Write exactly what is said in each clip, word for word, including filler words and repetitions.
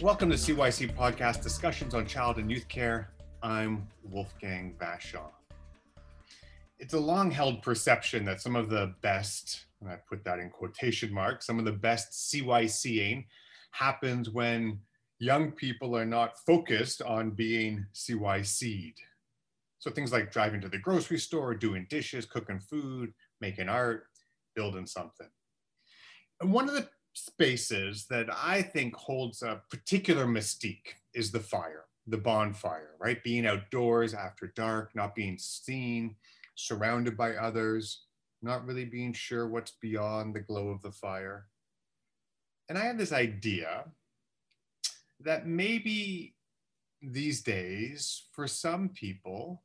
Welcome to C Y C Podcast, discussions on child and youth care. I'm Wolfgang Vachon. It's a long-held perception that some of the best, and I put that in quotation marks, some of the best C Y C-ing happens when young people are not focused on being C Y C'd. So things like driving to the grocery store, doing dishes, cooking food, making art, building something. And one of the spaces that I think holds a particular mystique is the fire, the bonfire, right? Being outdoors after dark, not being seen, surrounded by others, not really being sure what's beyond the glow of the fire. And I had this idea that maybe these days, for some people,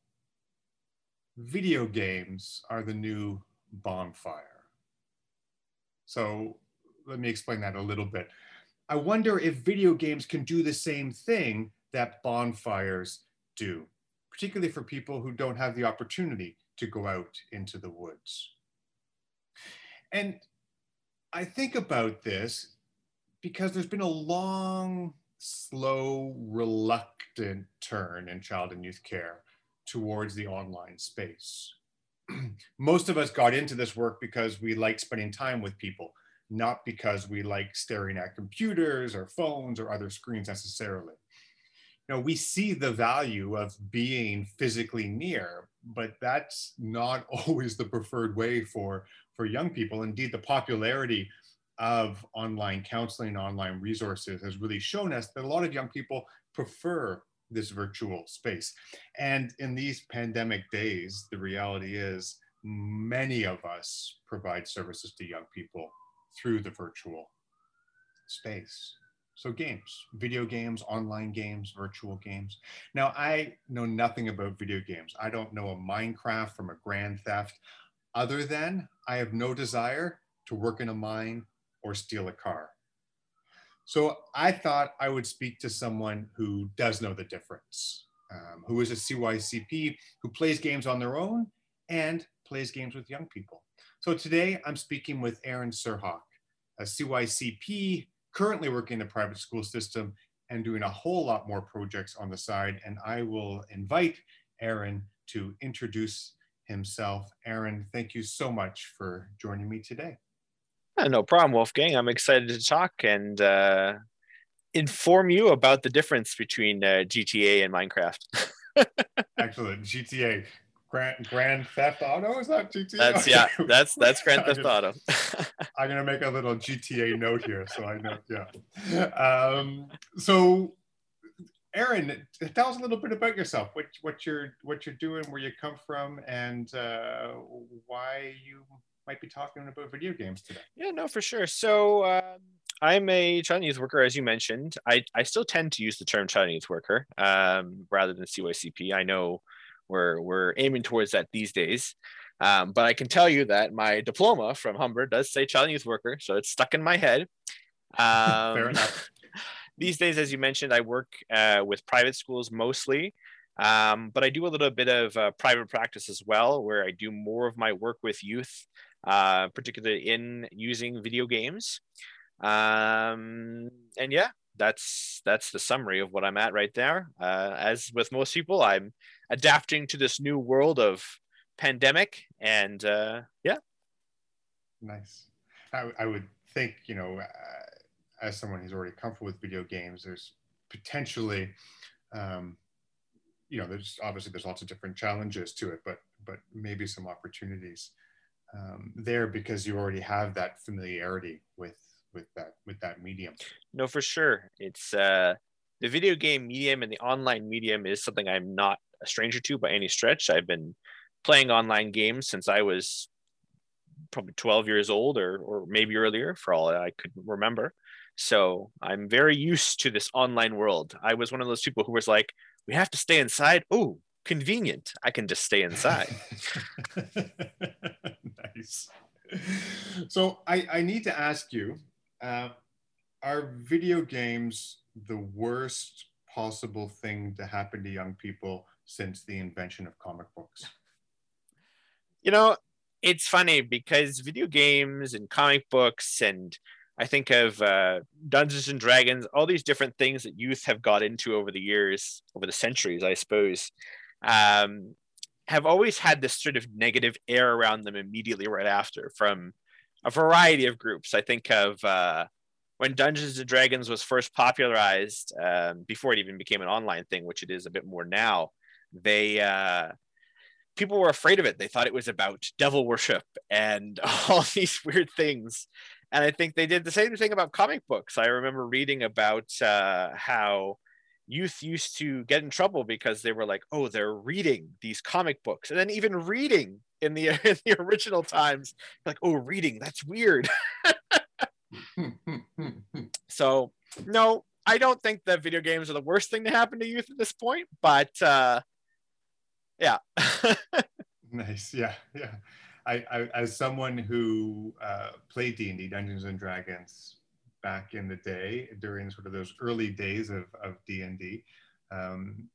video games are the new bonfire. So let me explain that a little bit. I wonder if video games can do the same thing that bonfires do, particularly for people who don't have the opportunity to go out into the woods. And I think about this because there's been a long, slow, reluctant turn in child and youth care towards the online space. Most of us got into this work because we like spending time with people, not because we like staring at computers or phones or other screens necessarily. You know, we see the value of being physically near, but that's not always the preferred way for, for young people. Indeed, the popularity of online counseling, online resources has really shown us that a lot of young people prefer this virtual space. And in these pandemic days, the reality is many of us provide services to young people through the virtual space. So games, video games, online games, virtual games. Now, I know nothing about video games. I don't know a Minecraft from a Grand Theft, other than I have no desire to work in a mine or steal a car. So I thought I would speak to someone who does know the difference, um, who is a C Y C P, who plays games on their own and plays games with young people. So today I'm speaking with Aaron Sirhawk, a C Y C P currently working in the private school system and doing a whole lot more projects on the side. And I will invite Aaron to introduce himself. Aaron, thank you so much for joining me today. Yeah, no problem, Wolfgang. I'm excited to talk and uh, inform you about the difference between uh, G T A and Minecraft. Excellent. G T A. Grand, Grand Theft Auto, is that G T A? That's, yeah, that's, that's Grand Theft Auto. I'm going to make a little G T A note here, so I know, yeah. Um, so, Aaron, tell us a little bit about yourself, what, what, you're, what you're doing, where you come from, and uh, why you might be talking about video games today. Yeah, no, for sure. So, um, I'm a child and youth worker, as you mentioned. I, I still tend to use the term child and youth worker um, rather than C Y C P. I know We're, we're aiming towards that these days. Um, but I can tell you that my diploma from Humber does say child and youth worker, so it's stuck in my head. Um, Fair enough. These days, as you mentioned, I work uh, with private schools mostly, um, but I do a little bit of uh, private practice as well, where I do more of my work with youth, uh, particularly in using video games. Um, and yeah, that's, that's the summary of what I'm at right there. Uh, as with most people, I'm adapting to this new world of pandemic, and uh, yeah. Nice. I, I would think, you know, uh, as someone who's already comfortable with video games, there's potentially, um, you know, there's obviously there's lots of different challenges to it, but but maybe some opportunities um, there because you already have that familiarity with with that with that medium. No, for sure. It's uh, the video game medium and the online medium is something I'm not a stranger to by any stretch. I've been playing online games since I was probably twelve years old, or or maybe earlier for all I could remember. So I'm very used to this online world. I was one of those people who was like, we have to stay inside. Oh, convenient. I can just stay inside. Nice. So I, I need to ask you, uh, are video games the worst possible thing to happen to young people since the invention of comic books? You know, it's funny because video games and comic books, and I think of uh, Dungeons and Dragons, all these different things that youth have got into over the years, over the centuries, I suppose, um, have always had this sort of negative air around them immediately right after from a variety of groups. I think of uh, when Dungeons and Dragons was first popularized, um, before it even became an online thing, which it is a bit more now, they... Uh, people were afraid of it. They thought it was about devil worship and all these weird things. And I think they did the same thing about comic books. I remember reading about uh, how youth used to get in trouble because they were like, oh, they're reading these comic books. And then even reading in the, in the original times, like, oh, reading, that's weird. So, no, I don't think that video games are the worst thing to happen to youth at this point, but uh, yeah. Nice. Yeah. Yeah. I, I, as someone who uh, played D and D, Dungeons and Dragons, back in the day, during sort of those early days of, of D and D, um,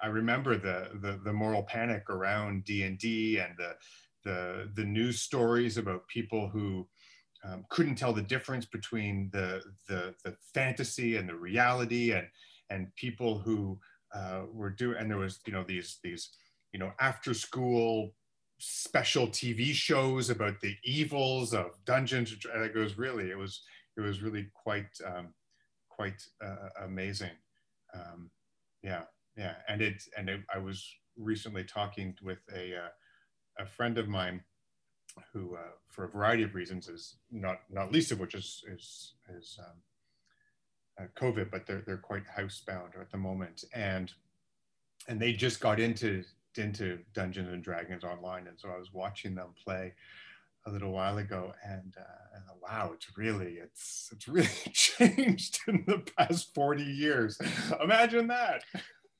I, I remember the, the the moral panic around D and D and the the the news stories about people who um, couldn't tell the difference between the, the the fantasy and the reality, and and people who uh, were doing, and there was you know these these you know after school special T V shows about the evils of Dungeons, and it was really, it was, it was really quite, um, quite uh, amazing. Um, yeah, yeah, and it, and it, I was recently talking with a uh, a friend of mine who, uh, for a variety of reasons, is not not least of which is is is um, uh, COVID, but they're they're quite housebound at the moment, and and they just got into. into Dungeons and Dragons online, and so I was watching them play a little while ago, and, uh, and wow, it's really it's it's really changed in the past forty years. Imagine that.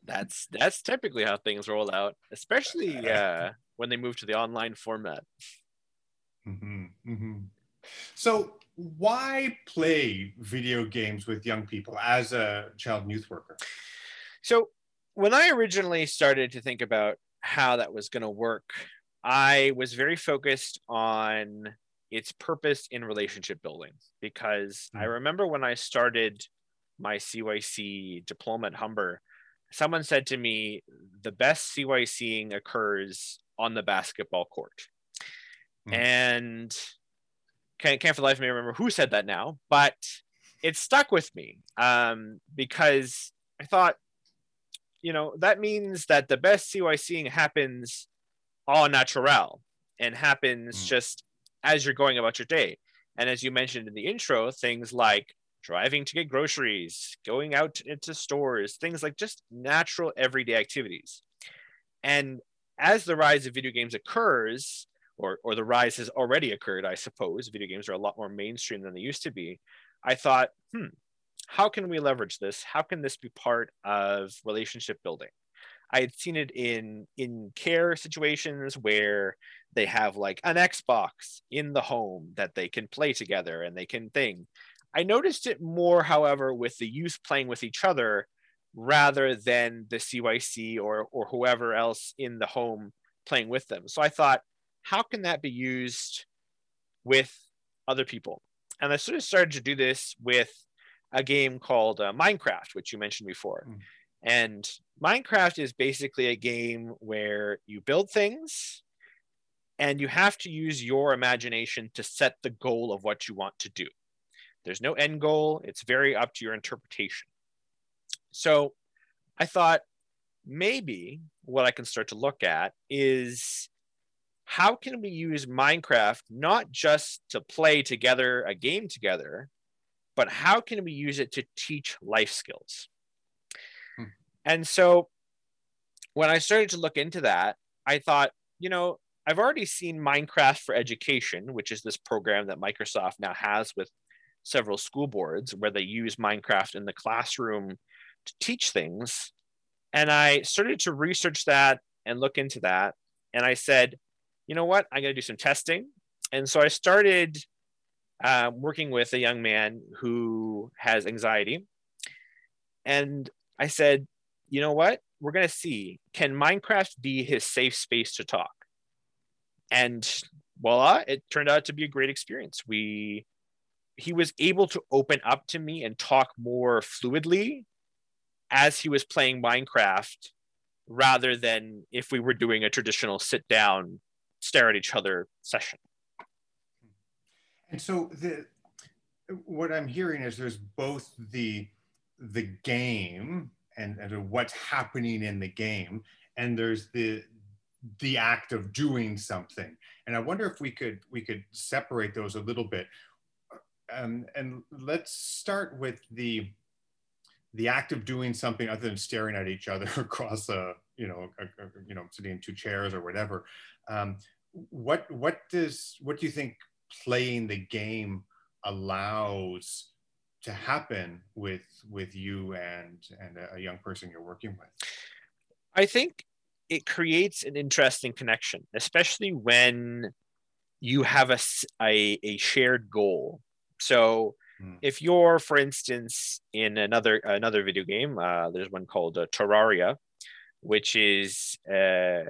That's that's typically how things roll out, especially uh, when they move to the online format. Mm-hmm, mm-hmm. So, why play video games with young people as a child and youth worker? So, when I originally started to think about how that was going to work, I was very focused on its purpose in relationship building, because I remember when I started my C Y C diploma at Humber, someone said to me, the best C Y C-ing occurs on the basketball court. Mm. And can't, can't for the life of me remember who said that now, but it stuck with me um, because I thought, you know, that means that the best C Y C-ing happens all natural and happens mm. just as you're going about your day. And as you mentioned in the intro, things like driving to get groceries, going out into stores, things like just natural everyday activities. And as the rise of video games occurs, or, or the rise has already occurred, I suppose, video games are a lot more mainstream than they used to be, I thought, hmm, how can we leverage this? How can this be part of relationship building? I had seen it in, in care situations where they have like an Xbox in the home that they can play together and they can thing. I noticed it more, however, with the youth playing with each other rather than the C Y C or, or whoever else in the home playing with them. So I thought, how can that be used with other people? And I sort of started to do this with a game called uh, Minecraft, which you mentioned before. Mm. And Minecraft is basically a game where you build things and you have to use your imagination to set the goal of what you want to do. There's no end goal. It's very up to your interpretation. So I thought maybe what I can start to look at is how can we use Minecraft not just to play together a game together, but how can we use it to teach life skills? Hmm. And so when I started to look into that, I thought, you know, I've already seen Minecraft for Education, which is this program that Microsoft now has with several school boards where they use Minecraft in the classroom to teach things. And I started to research that and look into that. And I said, you know what, I'm going to do some testing. And so I started Uh, working with a young man who has anxiety, and I said, you know what? We're going to see, can Minecraft be his safe space to talk? And voila, it turned out to be a great experience. We, he was able to open up to me and talk more fluidly as he was playing Minecraft, rather than if we were doing a traditional sit down, stare at each other session. And so the, what I'm hearing is there's both the, the game and, and what's happening in the game, and there's the, the act of doing something. And I wonder if we could, we could separate those a little bit. Um, and let's start with the, the act of doing something other than staring at each other across a, you know, a, a, you know, sitting in two chairs or whatever. Um, what, what does, what do you think playing the game allows to happen with, with you and, and a young person you're working with? I think it creates an interesting connection, especially when you have a, a, a shared goal. So hmm. if you're, for instance, in another another video game, uh, there's one called uh, Terraria, which is uh,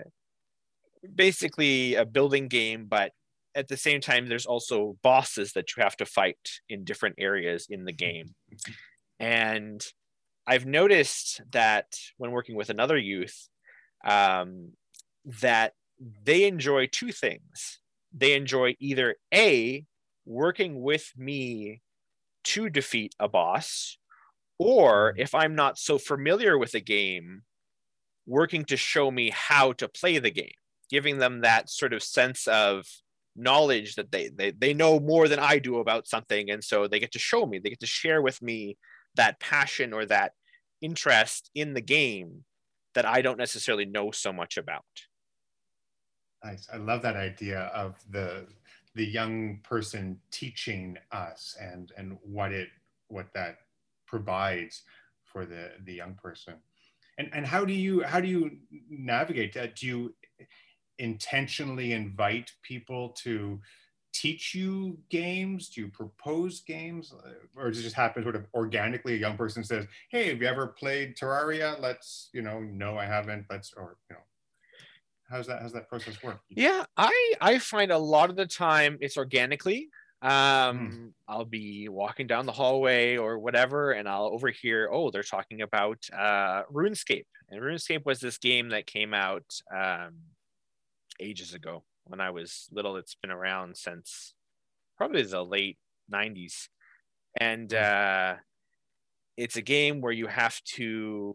basically a building game, but at the same time, there's also bosses that you have to fight in different areas in the game. And I've noticed that when working with another youth, um, that they enjoy two things. They enjoy either A, working with me to defeat a boss, or if I'm not so familiar with a game, working to show me how to play the game, giving them that sort of sense of knowledge that they, they they know more than I do about something, and so they get to show me, they get to share with me that passion or that interest in the game that I don't necessarily know so much about. Nice. I love that idea of the the young person teaching us and and what it what that provides for the the young person. And and how do you how do you navigate that? Do you intentionally invite people to teach you games? Do you propose games? Or does it just happen sort of organically? A young person says, hey, have you ever played Terraria? Let's, you know, no, I haven't. Let's, or, you know, how's that, how's that process work? Yeah, I, I find a lot of the time it's organically. Um, hmm. I'll be walking down the hallway or whatever, and I'll overhear, oh, they're talking about uh, RuneScape. And RuneScape was this game that came out, um, ages ago when I was little. It's been around since probably the late nineties, and uh it's a game where you have to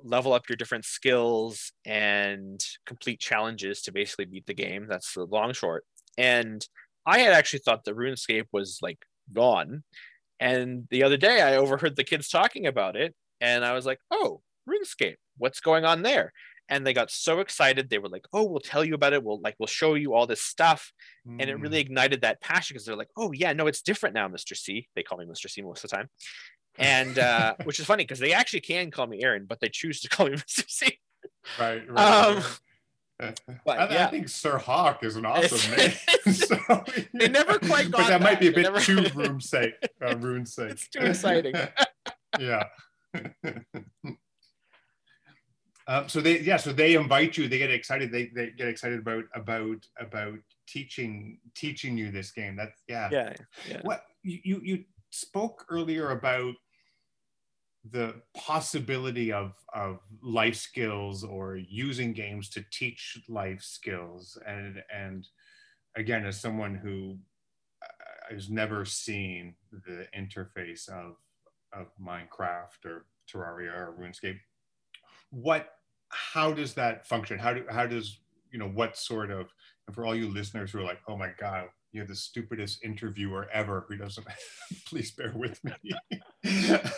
level up your different skills and complete challenges to basically beat the game. That's the long short. And I had actually thought that RuneScape was like gone, and the other day I overheard the kids talking about it, and I was like, oh, RuneScape, what's going on there? And they got so excited. They were like, oh, we'll tell you about it. We'll like, we'll show you all this stuff. Mm. And it really ignited that passion, because they're like, oh yeah, no, it's different now, Mister C. They call me Mister C most of the time. And uh, which is funny because they actually can call me Aaron, but they choose to call me Mister C. Right, right. Um, but, I, yeah. I think Sirhawk is an awesome name. So, yeah. They never quite got but that. That might be a bit never... too room safe, uh, rune safe. It's too exciting. Yeah. Uh, so they, yeah, so they invite you, they get excited, they, they get excited about, about, about teaching, teaching you this game. That's, yeah. Yeah, yeah. What you, you spoke earlier about the possibility of, of life skills or using games to teach life skills. And, and again, as someone who has never seen the interface of, of Minecraft or Terraria or RuneScape, what, how does that function? How do, how does, you know, what sort of, and for all you listeners who are like, oh my God, you're the stupidest interviewer ever who doesn't, please bear with me.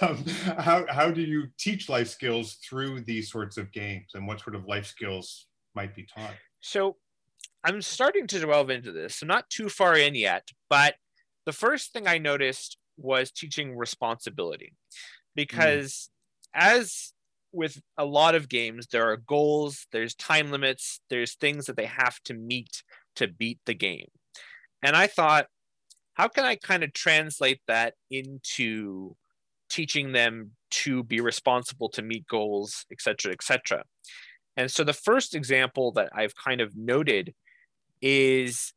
um, how, how do you teach life skills through these sorts of games, and what sort of life skills might be taught? So I'm starting to delve into this. I'm not too far in yet, but the first thing I noticed was teaching responsibility, because mm. as with a lot of games, there are goals, there's time limits, there's things that they have to meet to beat the game. And I thought, how can I kind of translate that into teaching them to be responsible, to meet goals, et cetera, et cetera. And so the first example that I've kind of noted is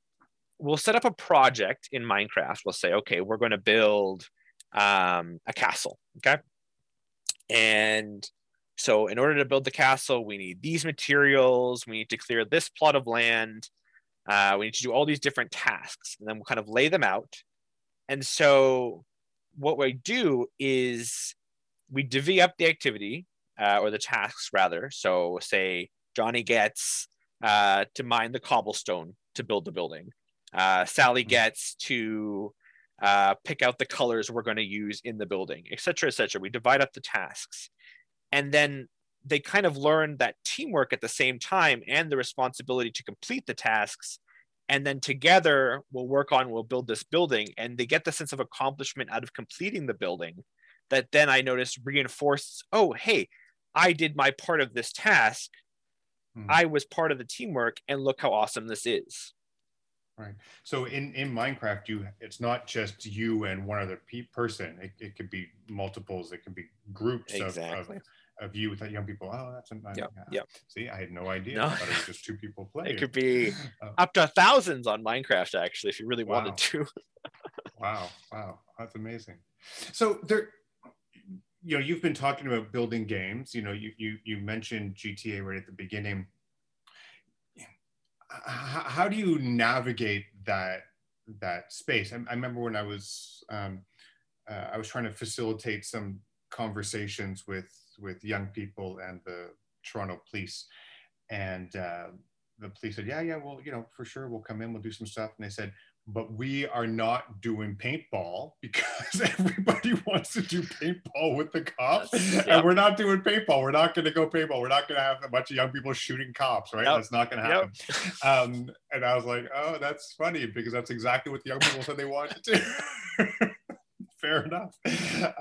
we'll set up a project in Minecraft. We'll say, okay, we're going to build um, a castle, okay? And so in order to build the castle, we need these materials. We need to clear this plot of land. Uh, we need to do all these different tasks, and then we'll kind of lay them out. And so what we do is we divvy up the activity uh, or the tasks rather. So say Johnny gets uh, to mine the cobblestone to build the building. Uh, Sally gets to uh, pick out the colors we're going to use in the building, et cetera, et cetera. We divide up the tasks, and then they kind of learn that teamwork at the same time and the responsibility to complete the tasks. And then together we'll work on, we'll build this building, and they get the sense of accomplishment out of completing the building that then I notice reinforces, oh, hey, I did my part of this task. Mm-hmm. I was part of the teamwork, and look how awesome this is. Right. So in, in Minecraft, you it's not just you and one other pe person. It, it could be multiples. It could be groups exactly. of, of, of you with young people. Oh, that's a nice. Yep. Yeah. Yep. See, I had no idea. No. I thought it was just two people playing. It could be oh. up to thousands on Minecraft, actually, if you really wow. wanted to. Wow. Wow. That's amazing. So there, you know, you've been talking about building games. You know, you, you, you mentioned G T A right at the beginning. How do you navigate that that space? I, I remember when I was um, uh, I was trying to facilitate some conversations with with young people and the Toronto police, and uh, the police said, "Yeah, yeah, well, you know, for sure, we'll come in, we'll do some stuff." And they said, "But we are not doing paintball because everybody wants to do paintball with the cops, yep. and we're not doing paintball. We're not going to go paintball. We're not going to have a bunch of young people shooting cops, right? Yep. That's not going to happen." Yep. Um, and I was like, "Oh, that's funny because that's exactly what the young people said they wanted to do." Fair enough.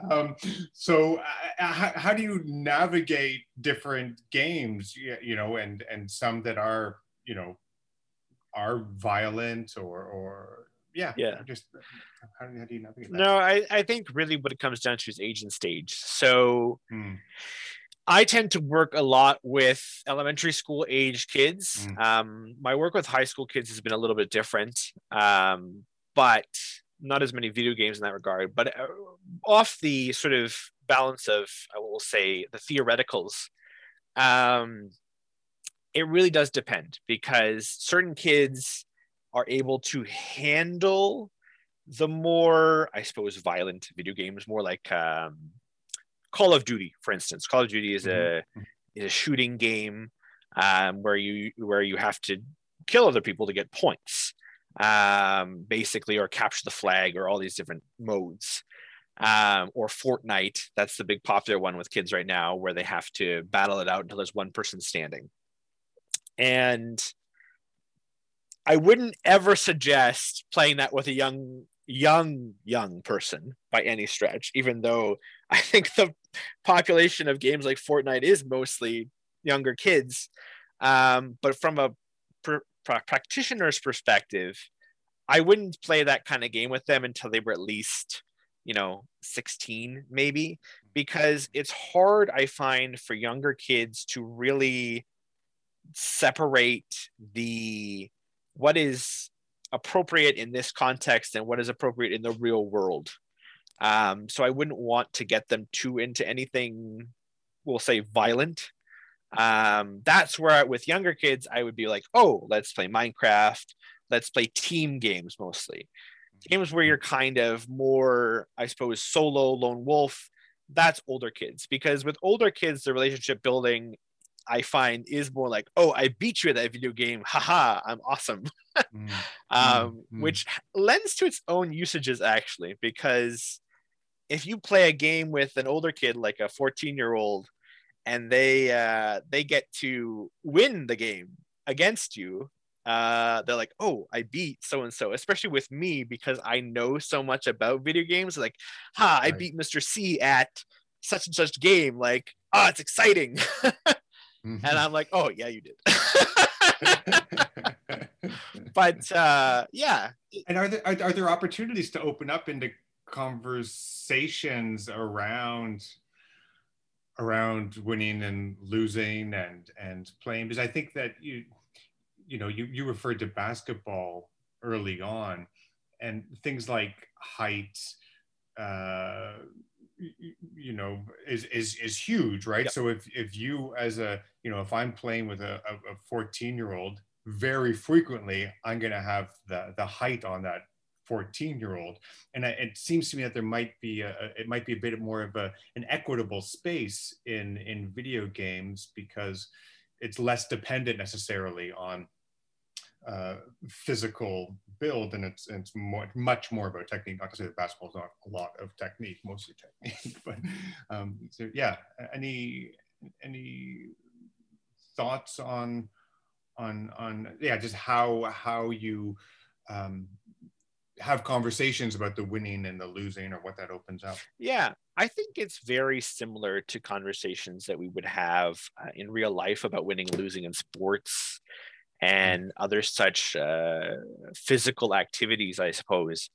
Um, so, uh, how, how do you navigate different games? You, you know, and and some that are, you know, are violent or or yeah yeah just how do, how do you navigate that? No, I, I think really what it comes down to is age and stage. So hmm. I tend to work a lot with elementary school age kids. hmm. Um, my work with high school kids has been a little bit different, um, but not as many video games in that regard, but off the sort of balance of, I will say, the theoreticals, um, it really does depend, because certain kids are able to handle the more, I suppose, violent video games, more like um, Call of Duty, for instance. Call of Duty is a, is a shooting game um, where you where you have to kill other people to get points, um, basically, or capture the flag, or all these different modes. Um, or Fortnite, that's the big popular one with kids right now, where they have to battle it out until there's one person standing. And I wouldn't ever suggest playing that with a young, young, young person by any stretch, even though I think the population of games like Fortnite is mostly younger kids. Um, but from a pr pr practitioner's perspective, I wouldn't play that kind of game with them until they were at least, you know, sixteen maybe, because it's hard, I find, for younger kids to really separate the what is appropriate in this context and what is appropriate in the real world. Um, so I wouldn't want to get them too into anything, we'll say, violent. Um, that's where I, with younger kids, I would be like, oh, let's play Minecraft. Let's play team games, mostly. Games where you're kind of more, I suppose, solo, lone wolf. That's older kids, because with older kids, the relationship building, I find, is more like, oh, I beat you at that video game. Haha, I'm awesome. mm, um, mm, which lends to its own usages, actually, because if you play a game with an older kid, like a fourteen year old, and they, uh, they get to win the game against you, uh, they're like, oh, I beat so-and-so, especially with me, because I know so much about video games. Like, ha, right. I beat Mister C at such and such game. Like, ah, oh, it's exciting. Mm-hmm. And I'm like, oh, yeah, you did. But uh, yeah. And are there, are, are there opportunities to open up into conversations around around winning and losing and and playing, because I think that you you know you you referred to basketball early on, and things like height, uh, you, you know, is is is huge, right? Yep. So if if you as a you know if I'm playing with a a fourteen year old, very frequently I'm going to have the the height on that fourteen year old, and I, it seems to me that there might be a, it might be a bit more of a an equitable space in in video games, because it's less dependent necessarily on uh physical build, and it's it's more, much more about technique. Not to say that basketball is not a lot of technique, mostly technique, but um so yeah, any any thoughts on on on yeah just how how you um have conversations about the winning and the losing, or what that opens up? Yeah, I think it's very similar to conversations that we would have uh, in real life about winning, losing in sports and other such uh, physical activities, I suppose.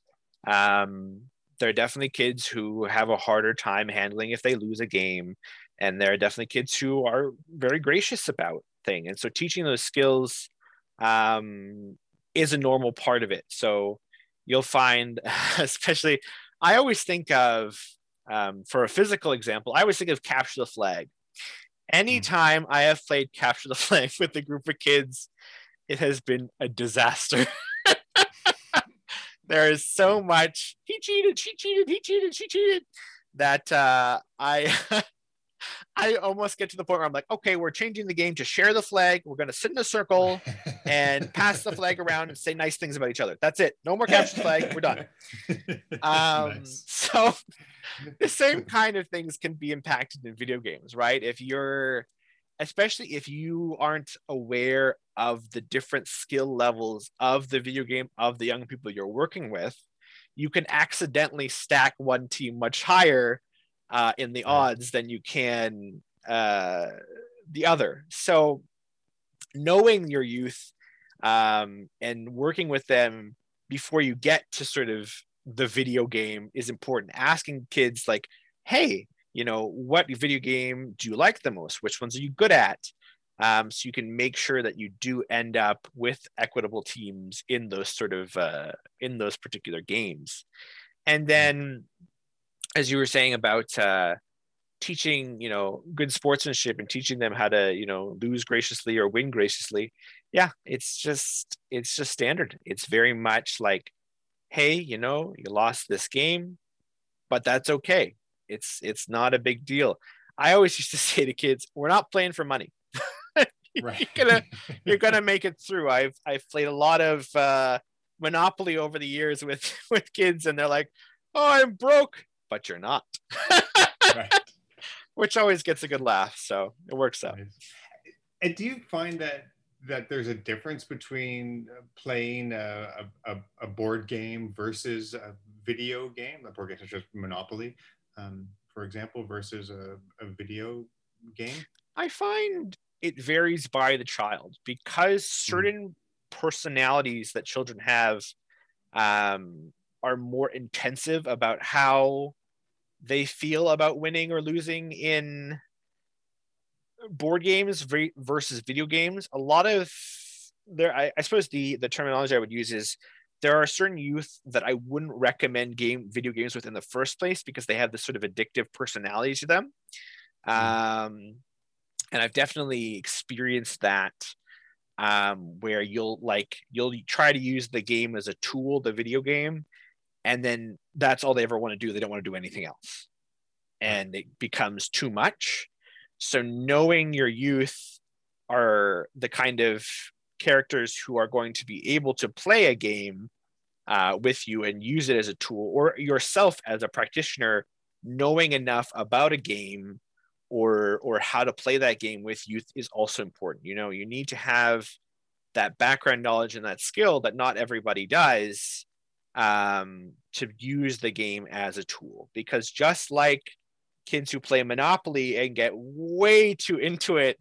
Um, there are definitely kids who have a harder time handling if they lose a game, and there are definitely kids who are very gracious about things. And so teaching those skills um, is a normal part of it. So you'll find, especially, I always think of, um, for a physical example, I always think of Capture the Flag. Anytime I have played Capture the Flag with a group of kids, it has been a disaster. There is so much, he cheated, she cheated, he cheated, she cheated, that uh, I, I almost get to the point where I'm like, okay, we're changing the game to share the flag. We're going to sit in a circle and pass the flag around and say nice things about each other. That's it. No more capture the flag. We're done. Um, nice. So the same kind of things can be impacted in video games, right? If you're, especially if you aren't aware of the different skill levels of the video game, of the young people you're working with, you can accidentally stack one team much higher Uh, in the odds than you can uh, the other. So knowing your youth um, and working with them before you get to sort of the video game is important. Asking kids like, hey, you know, what video game do you like the most? Which ones are you good at? Um, so you can make sure that you do end up with equitable teams in those sort of, uh, in those particular games. And then, as you were saying about uh, teaching, you know, good sportsmanship and teaching them how to, you know, lose graciously or win graciously. Yeah, it's just, it's just standard. It's very much like, hey, you know, you lost this game, but that's okay. It's, it's not a big deal. I always used to say to kids, we're not playing for money. Right. You're gonna, you're gonna make it through. I've, I've played a lot of uh, Monopoly over the years with, with kids, and they're like, oh, I'm broke. But you're not. Right. Which always gets a good laugh, so it works out. And do you find that that there's a difference between playing a, a, a board game versus a video game, a board game such as Monopoly, um, for example, versus a, a video game? I find it varies by the child, because certain mm-hmm. personalities that children have um, are more intensive about how they feel about winning or losing in board games versus video games. A lot of there, I, I suppose the, the terminology I would use is there are certain youth that I wouldn't recommend game video games with in the first place, because they have this sort of addictive personality to them. Um, and I've definitely experienced that, um, where you'll like, you'll try to use the game as a tool, the video game, and then that's all they ever want to do. They don't want to do anything else. And it becomes too much. So knowing your youth are the kind of characters who are going to be able to play a game uh, with you and use it as a tool, or yourself as a practitioner, knowing enough about a game or, or how to play that game with youth is also important. You know, you need to have that background knowledge and that skill that not everybody does, um to use the game as a tool, because just like kids who play Monopoly and get way too into it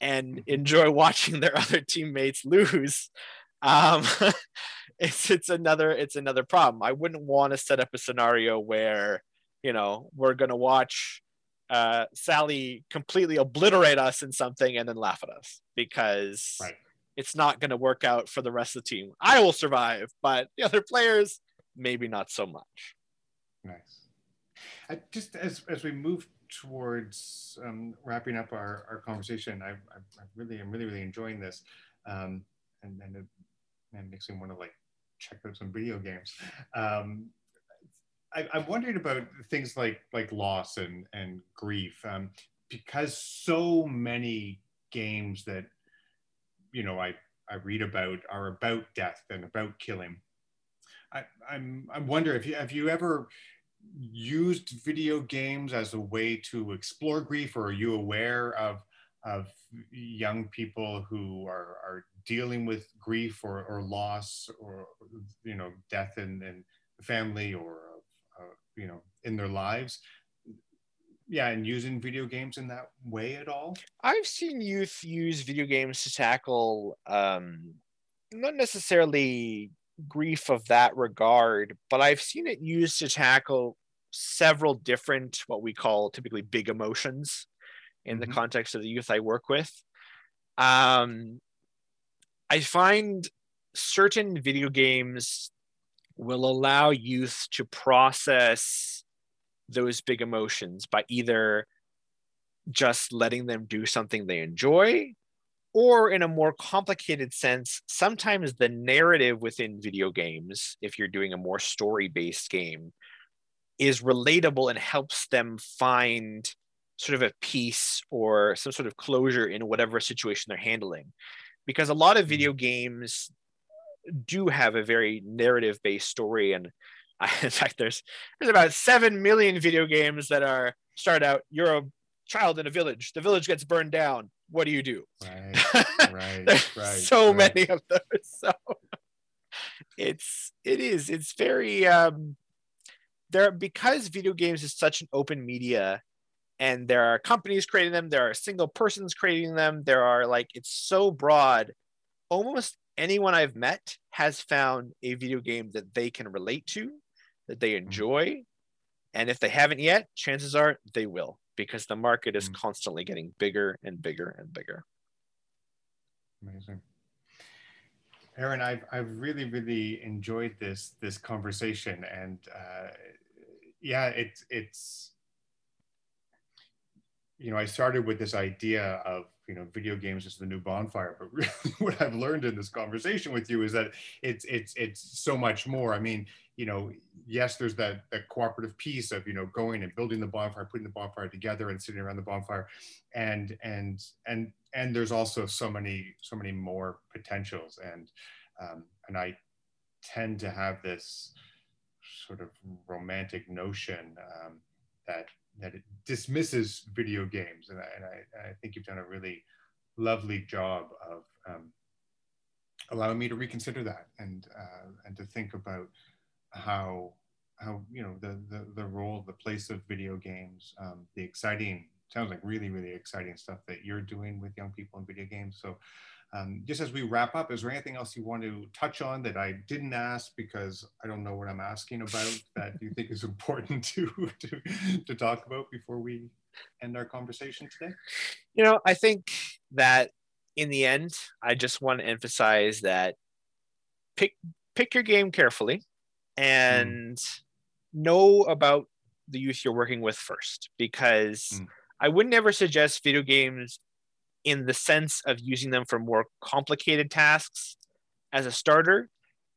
and enjoy watching their other teammates lose, um, it's it's another it's another problem. I wouldn't want to set up a scenario where, you know, we're gonna watch uh, Sally completely obliterate us in something and then laugh at us, because right. it's not gonna work out for the rest of the team. I will survive, but the other players maybe not so much. Nice. I, just as as we move towards um, wrapping up our, our conversation, I, I, I really am really really enjoying this, um, and and it, and it makes me want to like check out some video games. Um, I, I'm wondering about things like like loss and and grief, um, because so many games that you know I I read about are about death and about killing. I I'm I wonder if you have you ever used video games as a way to explore grief, or are you aware of of young people who are, are dealing with grief or, or loss, or you know death in, in family or uh, you know in their lives, yeah and using video games in that way at all? I've seen youth use video games to tackle um not necessarily grief of that regard, but I've seen it used to tackle several different what we call typically big emotions in mm-hmm. the context of the youth I work with. um I find certain video games will allow youth to process those big emotions by either just letting them do something they enjoy, or in a more complicated sense, sometimes the narrative within video games, if you're doing a more story-based game, is relatable and helps them find sort of a peace or some sort of closure in whatever situation they're handling. Because a lot of video games do have a very narrative-based story. And I, in fact, there's, there's about seven million video games that are start out, you're a child in a village, the village gets burned down, what do you do? Right, right, right. So right. many of those. So it's it is it's very um, there because video games is such an open media, and there are companies creating them, there are single persons creating them, there are like it's so broad. Almost anyone I've met has found a video game that they can relate to, that they enjoy, mm-hmm. and if they haven't yet, chances are they will, because the market is constantly getting bigger and bigger and bigger. Amazing. Aaron, I've, I've really, really enjoyed this, this conversation. And uh, yeah, it's, it's, you know, I started with this idea of, you know, video games is the new bonfire, but really what I've learned in this conversation with you is that it's, it's, it's so much more. I mean, you know, yes, there's that, that cooperative piece of, you know, going and building the bonfire, putting the bonfire together and sitting around the bonfire. And, and, and, and there's also so many, so many more potentials. And, um, and I tend to have this sort of romantic notion um, that, that it dismisses video games. And I, and I, I think you've done a really lovely job of um, allowing me to reconsider that and, uh, and to think about how how you know the, the the role, the place of video games, um the exciting, sounds like really really exciting stuff that you're doing with young people in video games. So um just as we wrap up, is there anything else you want to touch on that I didn't ask because I don't know what I'm asking about that you think is important to, to to talk about before we end our conversation today? You know, I think that in the end, I just want to emphasize that pick pick your game carefully and mm. know about the youth you're working with first, because mm. I would never suggest video games in the sense of using them for more complicated tasks as a starter.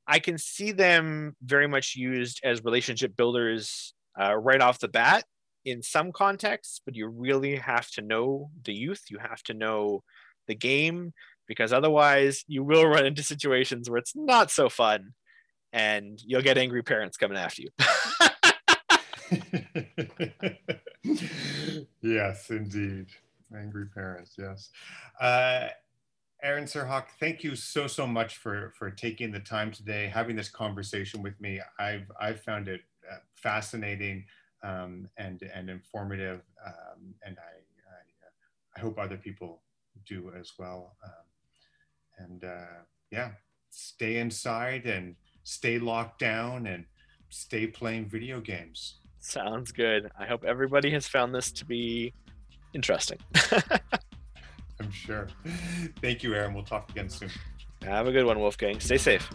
I can see them very much used as relationship builders uh, right off the bat in some contexts, but you really have to know the youth. You have to know the game, because otherwise you will run into situations where it's not so fun, and you'll get angry parents coming after you. Yes, indeed. Angry parents, yes. Uh, Aaron Sirhawk, thank you so, so much for, for taking the time today, having this conversation with me. I've, I've found it uh, fascinating um, and, and informative, um, and I, I, I hope other people do as well. Um, and uh, yeah. stay inside and stay locked down and stay playing video games. Sounds good. I hope everybody has found this to be interesting. I'm sure. Thank you, Aaron. We'll talk again soon. Have a good one, Wolfgang. Stay safe.